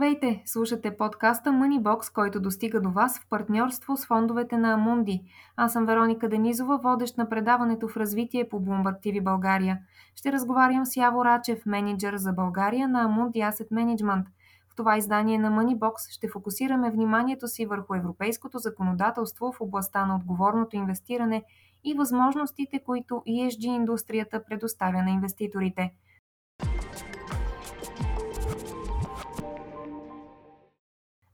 Здравейте! Слушате подкаста Moneybox, който достига до вас в партньорство с фондовете на Амунди. Аз съм Вероника Денизова, водещ на предаването в развитие по Bloomberg TV България. Ще разговарям с Явор Рачев, менеджер за България на Амунди Asset Management. В това издание на Moneybox ще фокусираме вниманието си върху европейското законодателство в областта на отговорното инвестиране и възможностите, които ESG индустрията предоставя на инвеститорите.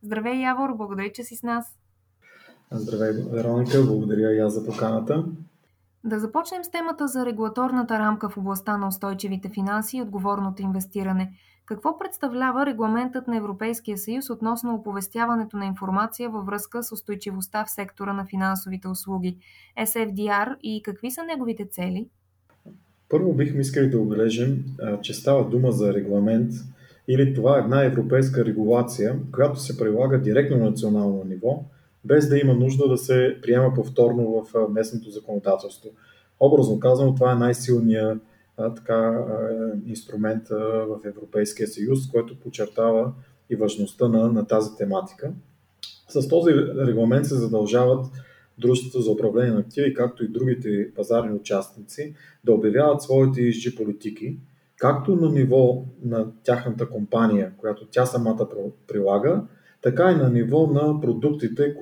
Здравей, Явор, благодаря, че си с нас. Здравей, Вероника, благодаря и аз за поканата. Да започнем с темата за регулаторната рамка в областта на устойчивите финанси и отговорното инвестиране. Какво представлява регламентът на Европейския съюз относно оповестяването на информация във връзка с устойчивостта в сектора на финансовите услуги, SFDR, и какви са неговите цели? Първо бихме искали да отбележим, че става дума за регламент, или това е една европейска регулация, която се прилага директно на национално ниво, без да има нужда да се приема повторно в местното законодателство. Образно казано, това е най-силният инструмент в Европейския съюз, който подчертава и важността на тази тематика. С този регламент се задължават дружествата за управление на активи, както и другите пазарни участници, да обявяват своите ESG политики, както на ниво на тяхната компания, която тя самата прилага, така и на ниво на продуктите,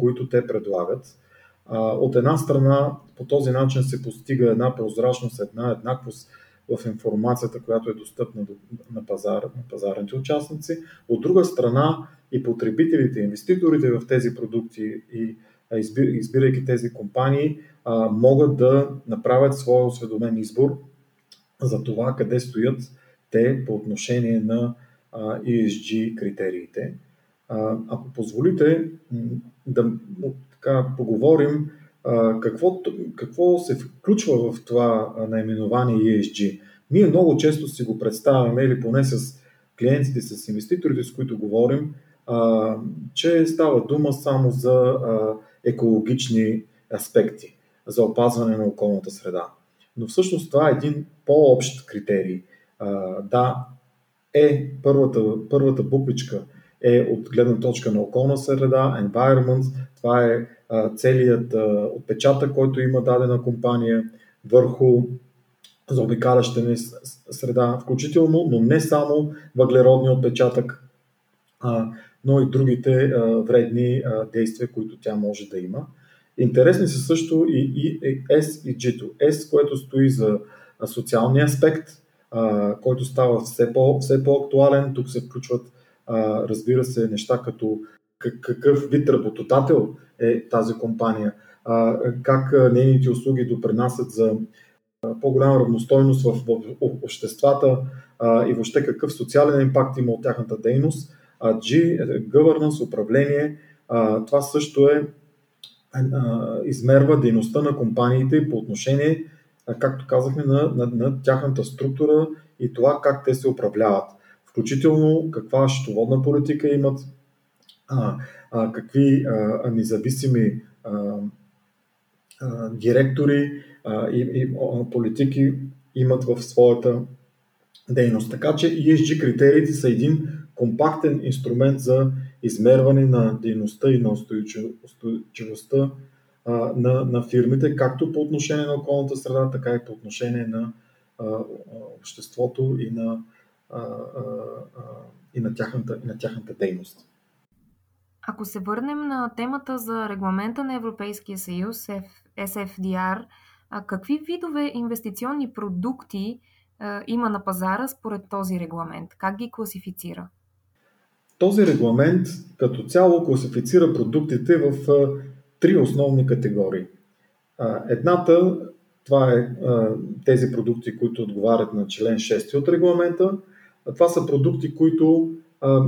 които те предлагат. От една страна, по този начин се постига една прозрачност, една еднаквост в информацията, която е достъпна на пазара, на пазарните участници. От друга страна, и потребителите, инвеститорите в тези продукти и избирайки тези компании, могат да направят своя осведомен избор за това къде стоят те по отношение на ESG критериите. Ако позволите да поговорим какво се включва в това наименование ESG. Ние много често си го представяме, или поне с клиентите, с инвеститорите, с които говорим, че става дума само за екологични аспекти, за опазване на околната среда. Но всъщност това е един по-общ критерий. Първата буквичка е от гледна точка на околна среда, environment, това е целият отпечатък, който има дадена компания върху заобикаляща ни среда, включително, но не само въглеродния отпечатък, но и другите вредни действия, които тя може да има. Интересни са също и S и G-то. S, което стои за социалния аспект, който става все по-актуален. Тук се включват, разбира се, неща като какъв вид работодател е тази компания, как нейните услуги допринасят за по-голяма равностойност в обществата и въобще какъв социален импакт има от тяхната дейност. G, governance, управление, това също е измерва дейността на компаниите по отношение, както казахме, на тяхната структура и това как те се управляват. Включително каква счетоводна политика имат, какви независими директори и политики имат в своята дейност. Така че ESG критериите са един компактен инструмент за измерване на дейността и на устойчивостта на фирмите, както по отношение на околната среда, така и по отношение на обществото и на тяхната дейност. Ако се върнем на темата за регламента на Европейския съюз, SFDR, какви видове инвестиционни продукти има на пазара според този регламент? Как ги класифицира? Този регламент като цяло класифицира продуктите в три основни категории. Едната, това е тези продукти, които отговарят на член 6 от регламента. Това са продукти, които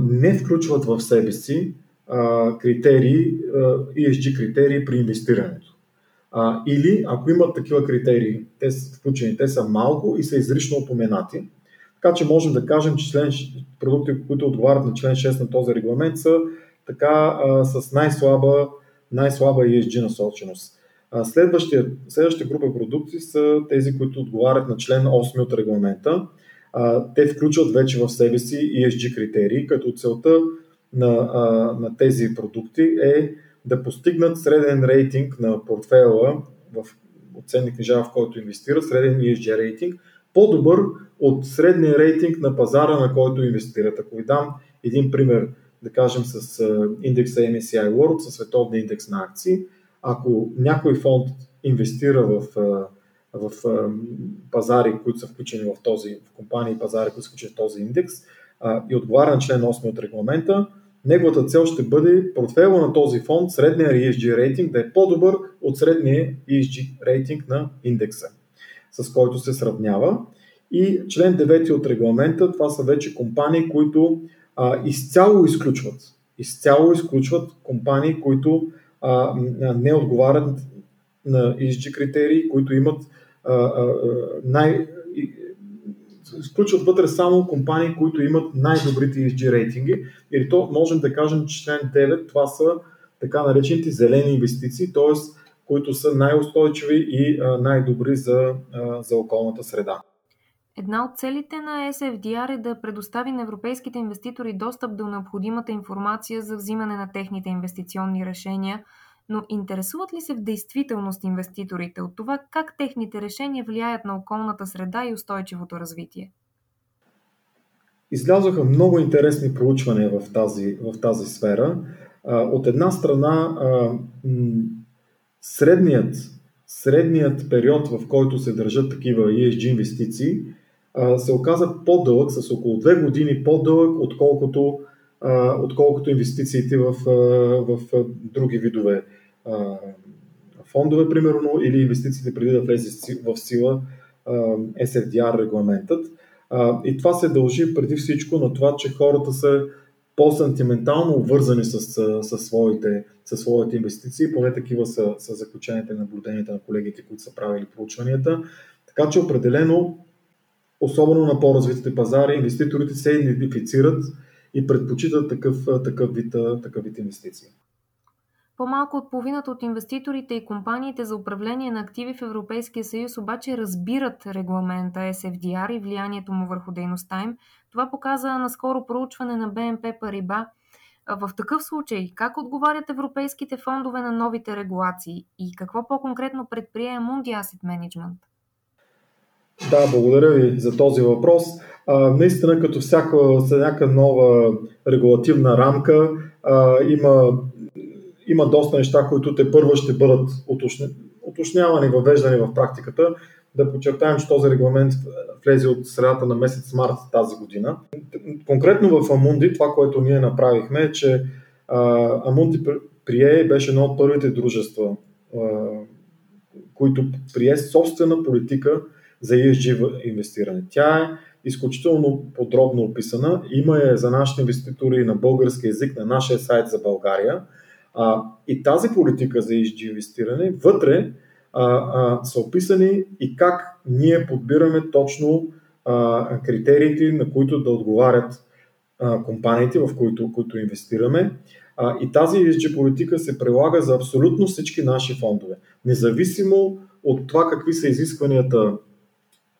не включват в себе си ESG критерии при инвестирането. Или ако имат такива критерии, те са включени, те са малко и са изрично упоменати. Така че можем да кажем, че продукти, които отговарят на член 6 на този регламент, са с най-слаба ESG насоченост. Следващата група продукти са тези, които отговарят на член 8 от регламента. те включват вече в себе си ESG критерии, като целта на тези продукти е да постигнат среден рейтинг на портфейла в ценни книжа, в който инвестират, среден ESG рейтинг, по-добър от средния рейтинг на пазара, на който инвестират. Ако ви дам един пример, да кажем с индекса MSCI World, със световния индекс на акции, ако някой фонд инвестира в пазари, които са включени в този, в компании пазари, които са включени в този индекс, и отговаря на член 8 от регламента, неговата цел ще бъде портфейла на този фонд, средния ESG рейтинг, да е по-добър от средния ESG рейтинг на индекса, с който се сравнява. И член 9 от регламента, това са вече компании, които изцяло изключват компании, които не отговарят на ESG критерии, които имат изключват вътре само компании, които имат най-добрите ESG рейтинги. Или то можем да кажем, че член 9 това са така наречените зелени инвестиции, т.е. които са най-устойчиви и най-добри за околната среда. Една от целите на SFDR е да предостави на европейските инвеститори достъп до необходимата информация за взимане на техните инвестиционни решения, но интересуват ли се в действителност инвеститорите от това как техните решения влияят на околната среда и устойчивото развитие? Излязоха много интересни проучвания в тази сфера. От една страна, средният период, в който се държат такива ESG инвестиции, се оказа по-дълъг, с около 2 години по-дълъг, отколкото инвестициите в други видове фондове, примерно, или инвестициите преди да влезе в сила SFDR регламентът. И това се дължи преди всичко на това, че хората са по-сантиментално обвързани със своите инвестиции, поне такива са заключенията и наблюденията на колегите, които са правили проучванията. Така че определено, особено на по-развитите пазари, инвеститорите се идентифицират и предпочитат такъв вид инвестиции. По-малко от половината от инвеститорите и компаниите за управление на активи в Европейския съюз обаче разбират регламента SFDR и влиянието му върху дейността им. Това показа наскоро проучване на БНП Париба. В такъв случай, как отговарят европейските фондове на новите регулации и какво по-конкретно предприе Амунди Asset Management? Да, благодаря ви за този въпрос. Наистина, като всяка нова регулативна рамка, има доста неща, които те първо ще бъдат уточнявани, въвеждани в практиката. Да подчертаем, че този регламент влезе от средата на месец март тази година. Конкретно в Амунди това, което ние направихме, е, че Амунди беше едно от първите дружества, които прие собствена политика за ESG инвестиране. Тя е изключително подробно описана. Има е за нашите инвеститори на български език на нашия сайт за България. И тази политика за ESG инвестиране, вътре са описани и как ние подбираме точно критериите, на които да отговарят компаниите, в които инвестираме. И тази ESG политика се прилага за абсолютно всички наши фондове. Независимо от това какви са изискванията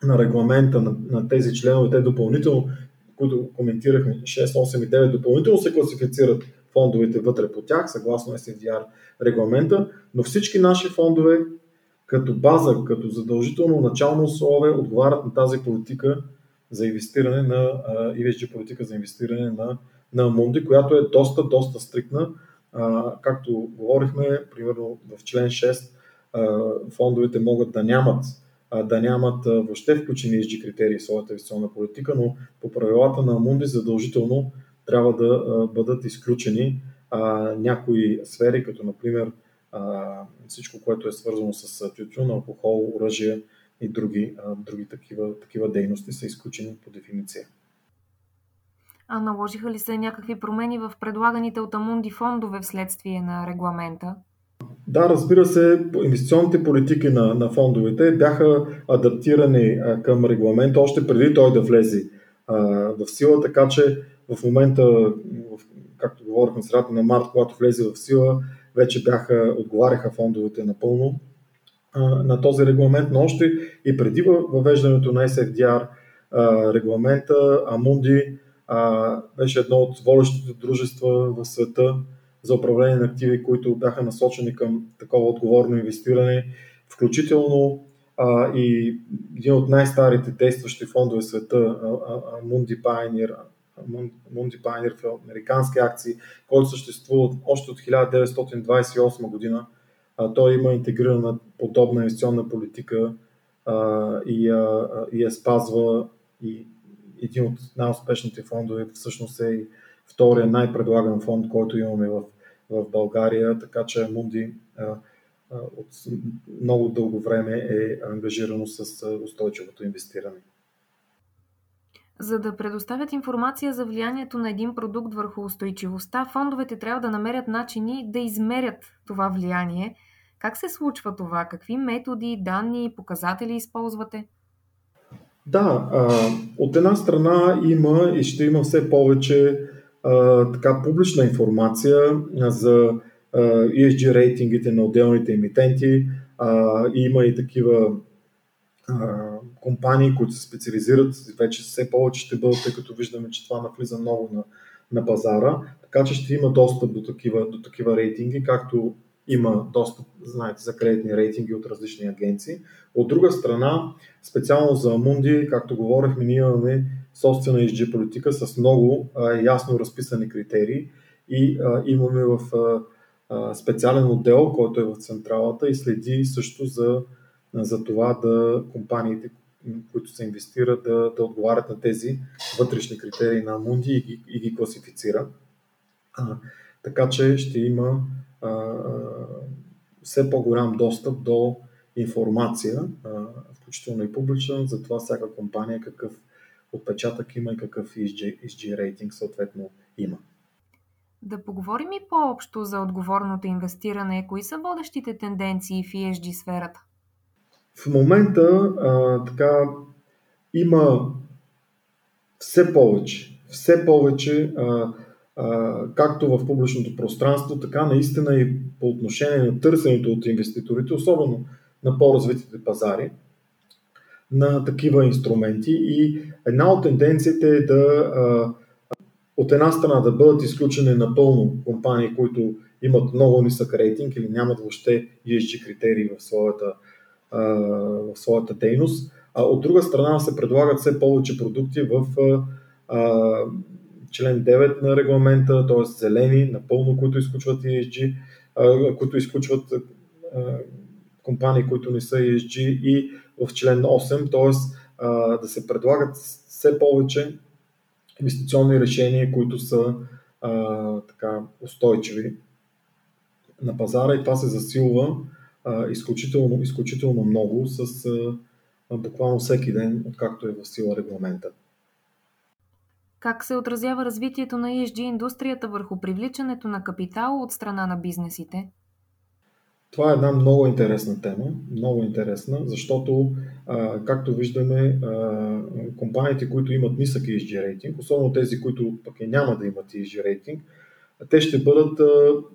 на регламента на тези членове, те допълнително, които коментирахме, 6, 8 и 9, допълнително се класифицират фондовете вътре по тях, съгласно SFDR регламента, но всички наши фондове като база, като задължително начално условие отговарят на тази политика за инвестиране на ESG политика за инвестиране на Амунди, която е доста стрикна. Както говорихме, примерно в член 6 фондовете могат да нямат въобще включени ESG критерии в своята инвестиционна политика, но по правилата на Амунди задължително трябва да бъдат изключени някои сфери, като например всичко, което е свързано с тютюн, алкохол, оръжие и други такива дейности са изключени по дефиниция. А наложиха ли се някакви промени в предлаганите от Амунди фондове вследствие на регламента? Да, разбира се, инвестиционните политики на фондовете бяха адаптирани към регламента още преди той да влезе в сила, така че в момента, както говорихме, средата на март, когато влезе в сила, вече отговаряха фондовете напълно на този регламент, но още и преди въвеждането на SFDR регламента. Амунди беше едно от водещите дружества в света за управление на активи, които бяха насочени към такова отговорно инвестиране, включително и един от най-старите действащи фондове в света, Амунди Пайънир в американски акции, който съществува още от 1928 година. Той има интегрирана подобна инвестиционна политика и я спазва, и един от най-успешните фондове, всъщност е и втория най-предлаган фонд, който имаме в България, така че Амунди от много дълго време е ангажирано с устойчивото инвестиране. За да предоставят информация за влиянието на един продукт върху устойчивостта, фондовете трябва да намерят начини да измерят това влияние. Как се случва това? Какви методи, данни, показатели използвате? Да, от една страна има и ще има все повече така публична информация за ESG рейтингите на отделните емитенти. Има и такива компании, които се специализират, вече все повече ще бъдат, тъй като виждаме, че това навлиза много на пазара, така че ще има достъп до такива рейтинги, както има достъп, знаете, за кредитни рейтинги от различни агенции. От друга страна, специално за Амунди, както говорихме, ние имаме собствена ESG политика с много ясно разписани критерии и имаме в специален отдел, който е в централата и следи също за това да компаниите, които се инвестират, да отговарят на тези вътрешни критерии на Амунди и ги класифицира. Така че ще има все по-голям достъп до информация, включително и публична, за това всяка компания какъв отпечатък има и какъв ESG рейтинг съответно има. Да поговорим и по-общо за отговорното инвестиране. Кои са водещите тенденции в ESG сферата? В момента има все повече както в публичното пространство, така наистина и по отношение на търсенето от инвеститорите, особено на по-развитите пазари, на такива инструменти. И една от тенденциите е от една страна да бъдат изключени напълно компании, които имат много нисък рейтинг или нямат въобще ESG критерии в своята дейност. От друга страна се предлагат все повече продукти в член 9 на регламента, т.е. зелени, напълно, които изключват ESG, които изключват компании, които не са ESG, и в член 8, т.е. да се предлагат все повече инвестиционни решения, които са устойчиви на пазара, и това се засилва изключително много с буквално всеки ден, откакто е в сила регламента. Как се отразява развитието на ESG индустрията върху привличането на капитал от страна на бизнесите? Това е една много интересна тема, защото, както виждаме, компаниите, които имат нисък ESG рейтинг, особено тези, които пък и няма да имат ESG рейтинг, те ще бъдат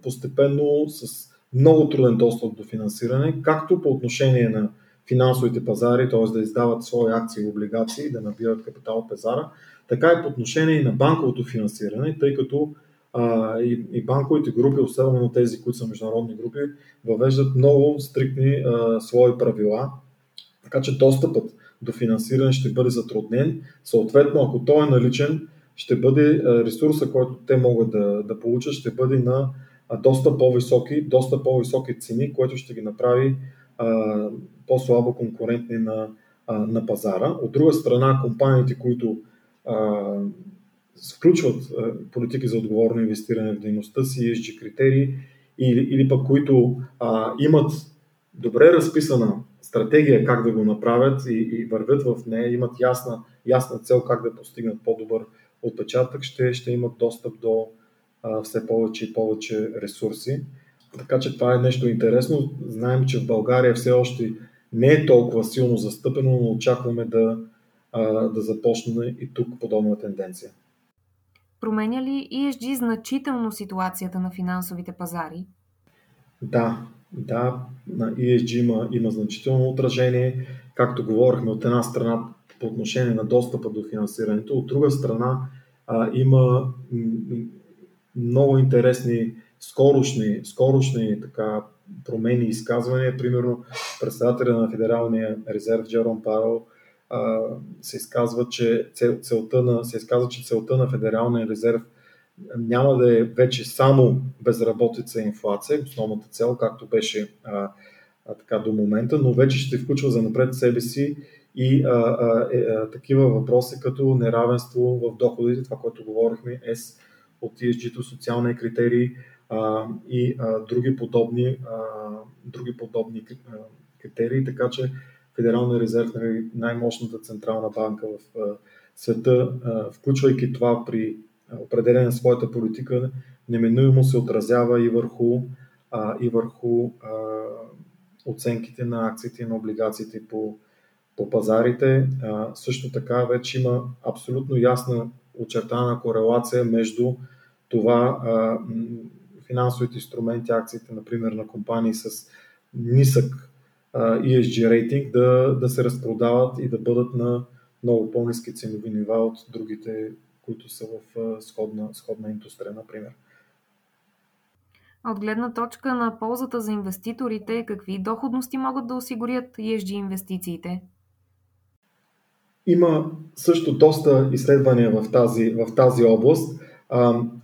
постепенно с много труден достъп до финансиране, както по отношение на финансовите пазари, т.е. да издават свои акции и облигации, да набират капитал от пазара, така и по отношение и на банковото финансиране, тъй като и банковите групи, особено тези, които са международни групи, въвеждат много стриктни свои правила, така че достъпът до финансиране ще бъде затруднен. Съответно, ако той е наличен, ще бъде ресурса, който те могат да получат, ще бъде на доста по-високи цени, което ще ги направи по-слабо конкурентни на пазара. От друга страна, компаниите, които включват политики за отговорно инвестиране в дейността си, ESG критерии, или пък които имат добре разписана стратегия как да го направят и вървят в нея, имат ясна цел как да постигнат по-добър отпечатък, ще имат достъп до все повече и повече ресурси. Така че това е нещо интересно. Знаем, че в България все още не е толкова силно застъпено, но очакваме да започне и тук подобна тенденция. Променя ли ESG значително ситуацията на финансовите пазари? Да, на ESG има значително отражение. Както говорихме, от една страна по отношение на достъпа до финансирането. От друга страна има много интересни скорошни така промени и изказвания. Примерно председателя на Федералния резерв Джером Пауъл се изказва, че целта на Федералния резерв няма да е вече само безработица и инфлация, основната цел, както беше така до момента, но вече ще включва занапред себе си и такива въпроси като неравенство в доходите, това, което говорихме, S от ESG-то, социални критерии и други подобни критерии, така че Федералния резерв, най-мощната централна банка в света, включвайки това при определяне на своята политика, неминуемо се отразява и върху оценките на акциите и на облигациите по пазарите. Също така вече има абсолютно ясна очертана корелация между това финансовите инструменти, акциите, например, на компании с нисък ESG рейтинг да се разпродават и да бъдат на много по-ниски ценови нива от другите, които са в сходна индустрия, например. От гледна точка на ползата за инвеститорите, какви доходности могат да осигурят ESG инвестициите? Има също доста изследвания в тази област.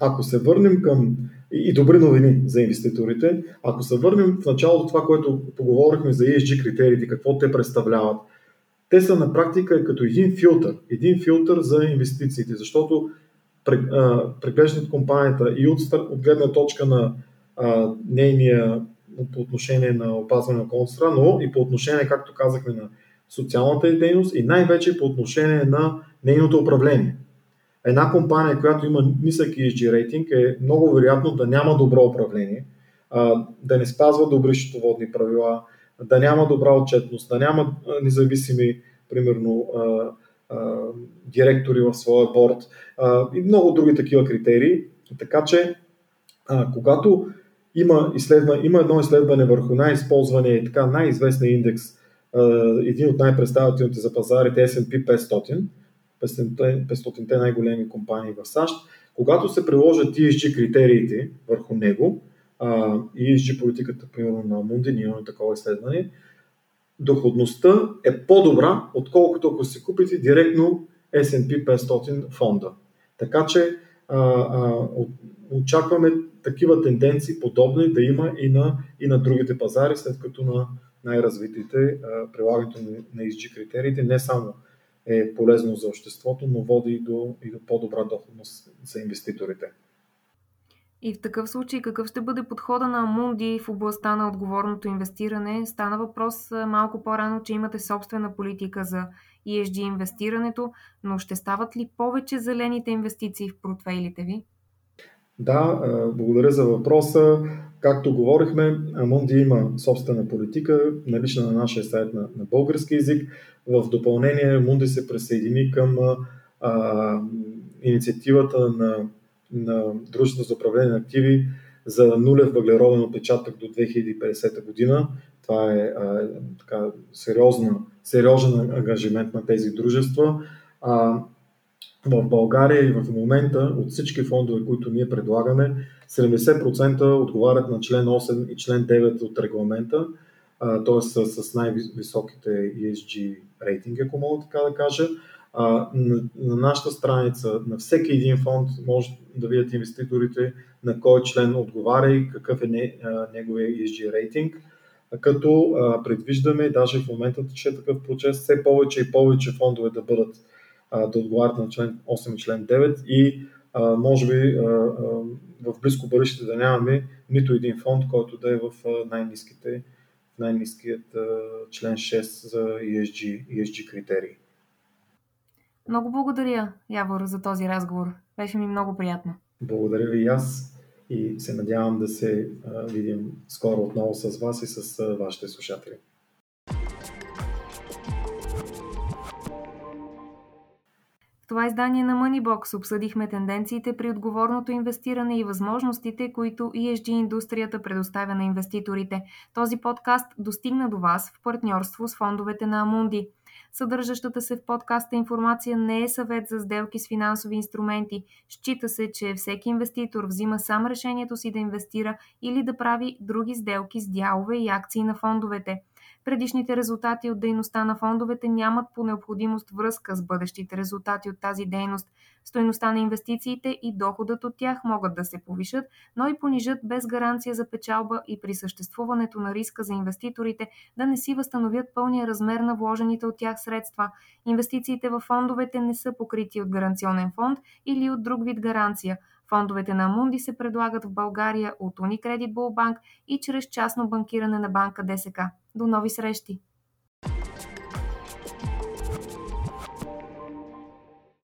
Ако се върнем към... И добри новини за инвеститорите. Ако се върнем в началото това, което поговорихме за ESG критериите, какво те представляват, те са на практика като един филтър за инвестициите, защото преглеждат компанията и от гледна точка на нейния по отношение на опазване на околната среда, но и по отношение, както казахме, на социалната дейност и най-вече по отношение на нейното управление. Една компания, която има нисък ESG рейтинг, е много вероятно да няма добро управление, да не спазва добри счетоводни правила, да няма добра отчетност, да няма независими, примерно, директори в своя борд и много други такива критерии. Така че, когато има едно изследване върху най-използвания и така най-известния индекс, един от най-представителните за пазарите S&P 500, 500-те най-големи компании в САЩ, когато се приложат ESG критериите върху него, ESG политиката, примерно на Амунди, ние имаме такова изследване, доходността е по-добра, отколкото ако си купите директно S&P 500 фонда. Така че очакваме такива тенденции подобни да има и на другите пазари, след като на най-развитите прилагането на ESG критериите не само е полезно за обществото, но води и до по-добра доходност за инвеститорите. И в такъв случай, какъв ще бъде подхода на Амунди в областта на отговорното инвестиране? Стана въпрос малко по-рано, че имате собствена политика за ESG инвестирането, но ще стават ли повече зелените инвестиции в портфейлите ви? Да, благодаря за въпроса. Както говорихме, Амунди има собствена политика, налична на нашия сайт на български език. В допълнение Амунди се присъедини към инициативата на Дружество за управление на активи за нулев въглероден отпечатък до 2050 година. Това е така сериозен ангажимент на тези дружества. В България и в момента от всички фондове, които ние предлагаме, 70% отговарят на член 8 и член 9 от регламента, т.е. с най-високите ESG рейтинги, ако мога така да кажа. На нашата страница, на всеки един фонд, може да видят инвеститорите на кой член отговаря и какъв е неговия ESG рейтинг, като предвиждаме, даже в момента тече такъв процес, все повече и повече фондове да отговарят на член 8 и член 9 и може би в близко бъдеще да нямаме нито един фонд, който да е в най-ниският член 6 за ESG критерии. Много благодаря, Явор, за този разговор. Беше ми много приятно. Благодаря ви и аз и се надявам да се видим скоро отново с вас и с вашите слушатели. Това издание на Moneybox обсъдихме тенденциите при отговорното инвестиране и възможностите, които ESG индустрията предоставя на инвеститорите. Този подкаст достигна до вас в партньорство с фондовете на Амунди. Съдържащата се в подкаста информация не е съвет за сделки с финансови инструменти. Счита се, че всеки инвеститор взима сам решението си да инвестира или да прави други сделки с дялове и акции на фондовете. Предишните резултати от дейността на фондовете нямат по необходимост връзка с бъдещите резултати от тази дейност. Стойността на инвестициите и доходът от тях могат да се повишат, но и понижат без гаранция за печалба и при съществуването на риска за инвеститорите да не си възстановят пълния размер на вложените от тях средства. Инвестициите във фондовете не са покрити от гаранционен фонд или от друг вид гаранция. Фондовете на Амунди се предлагат в България от Unicredit Bull Bank и чрез частно банкиране на банка ДСК. До нови срещи!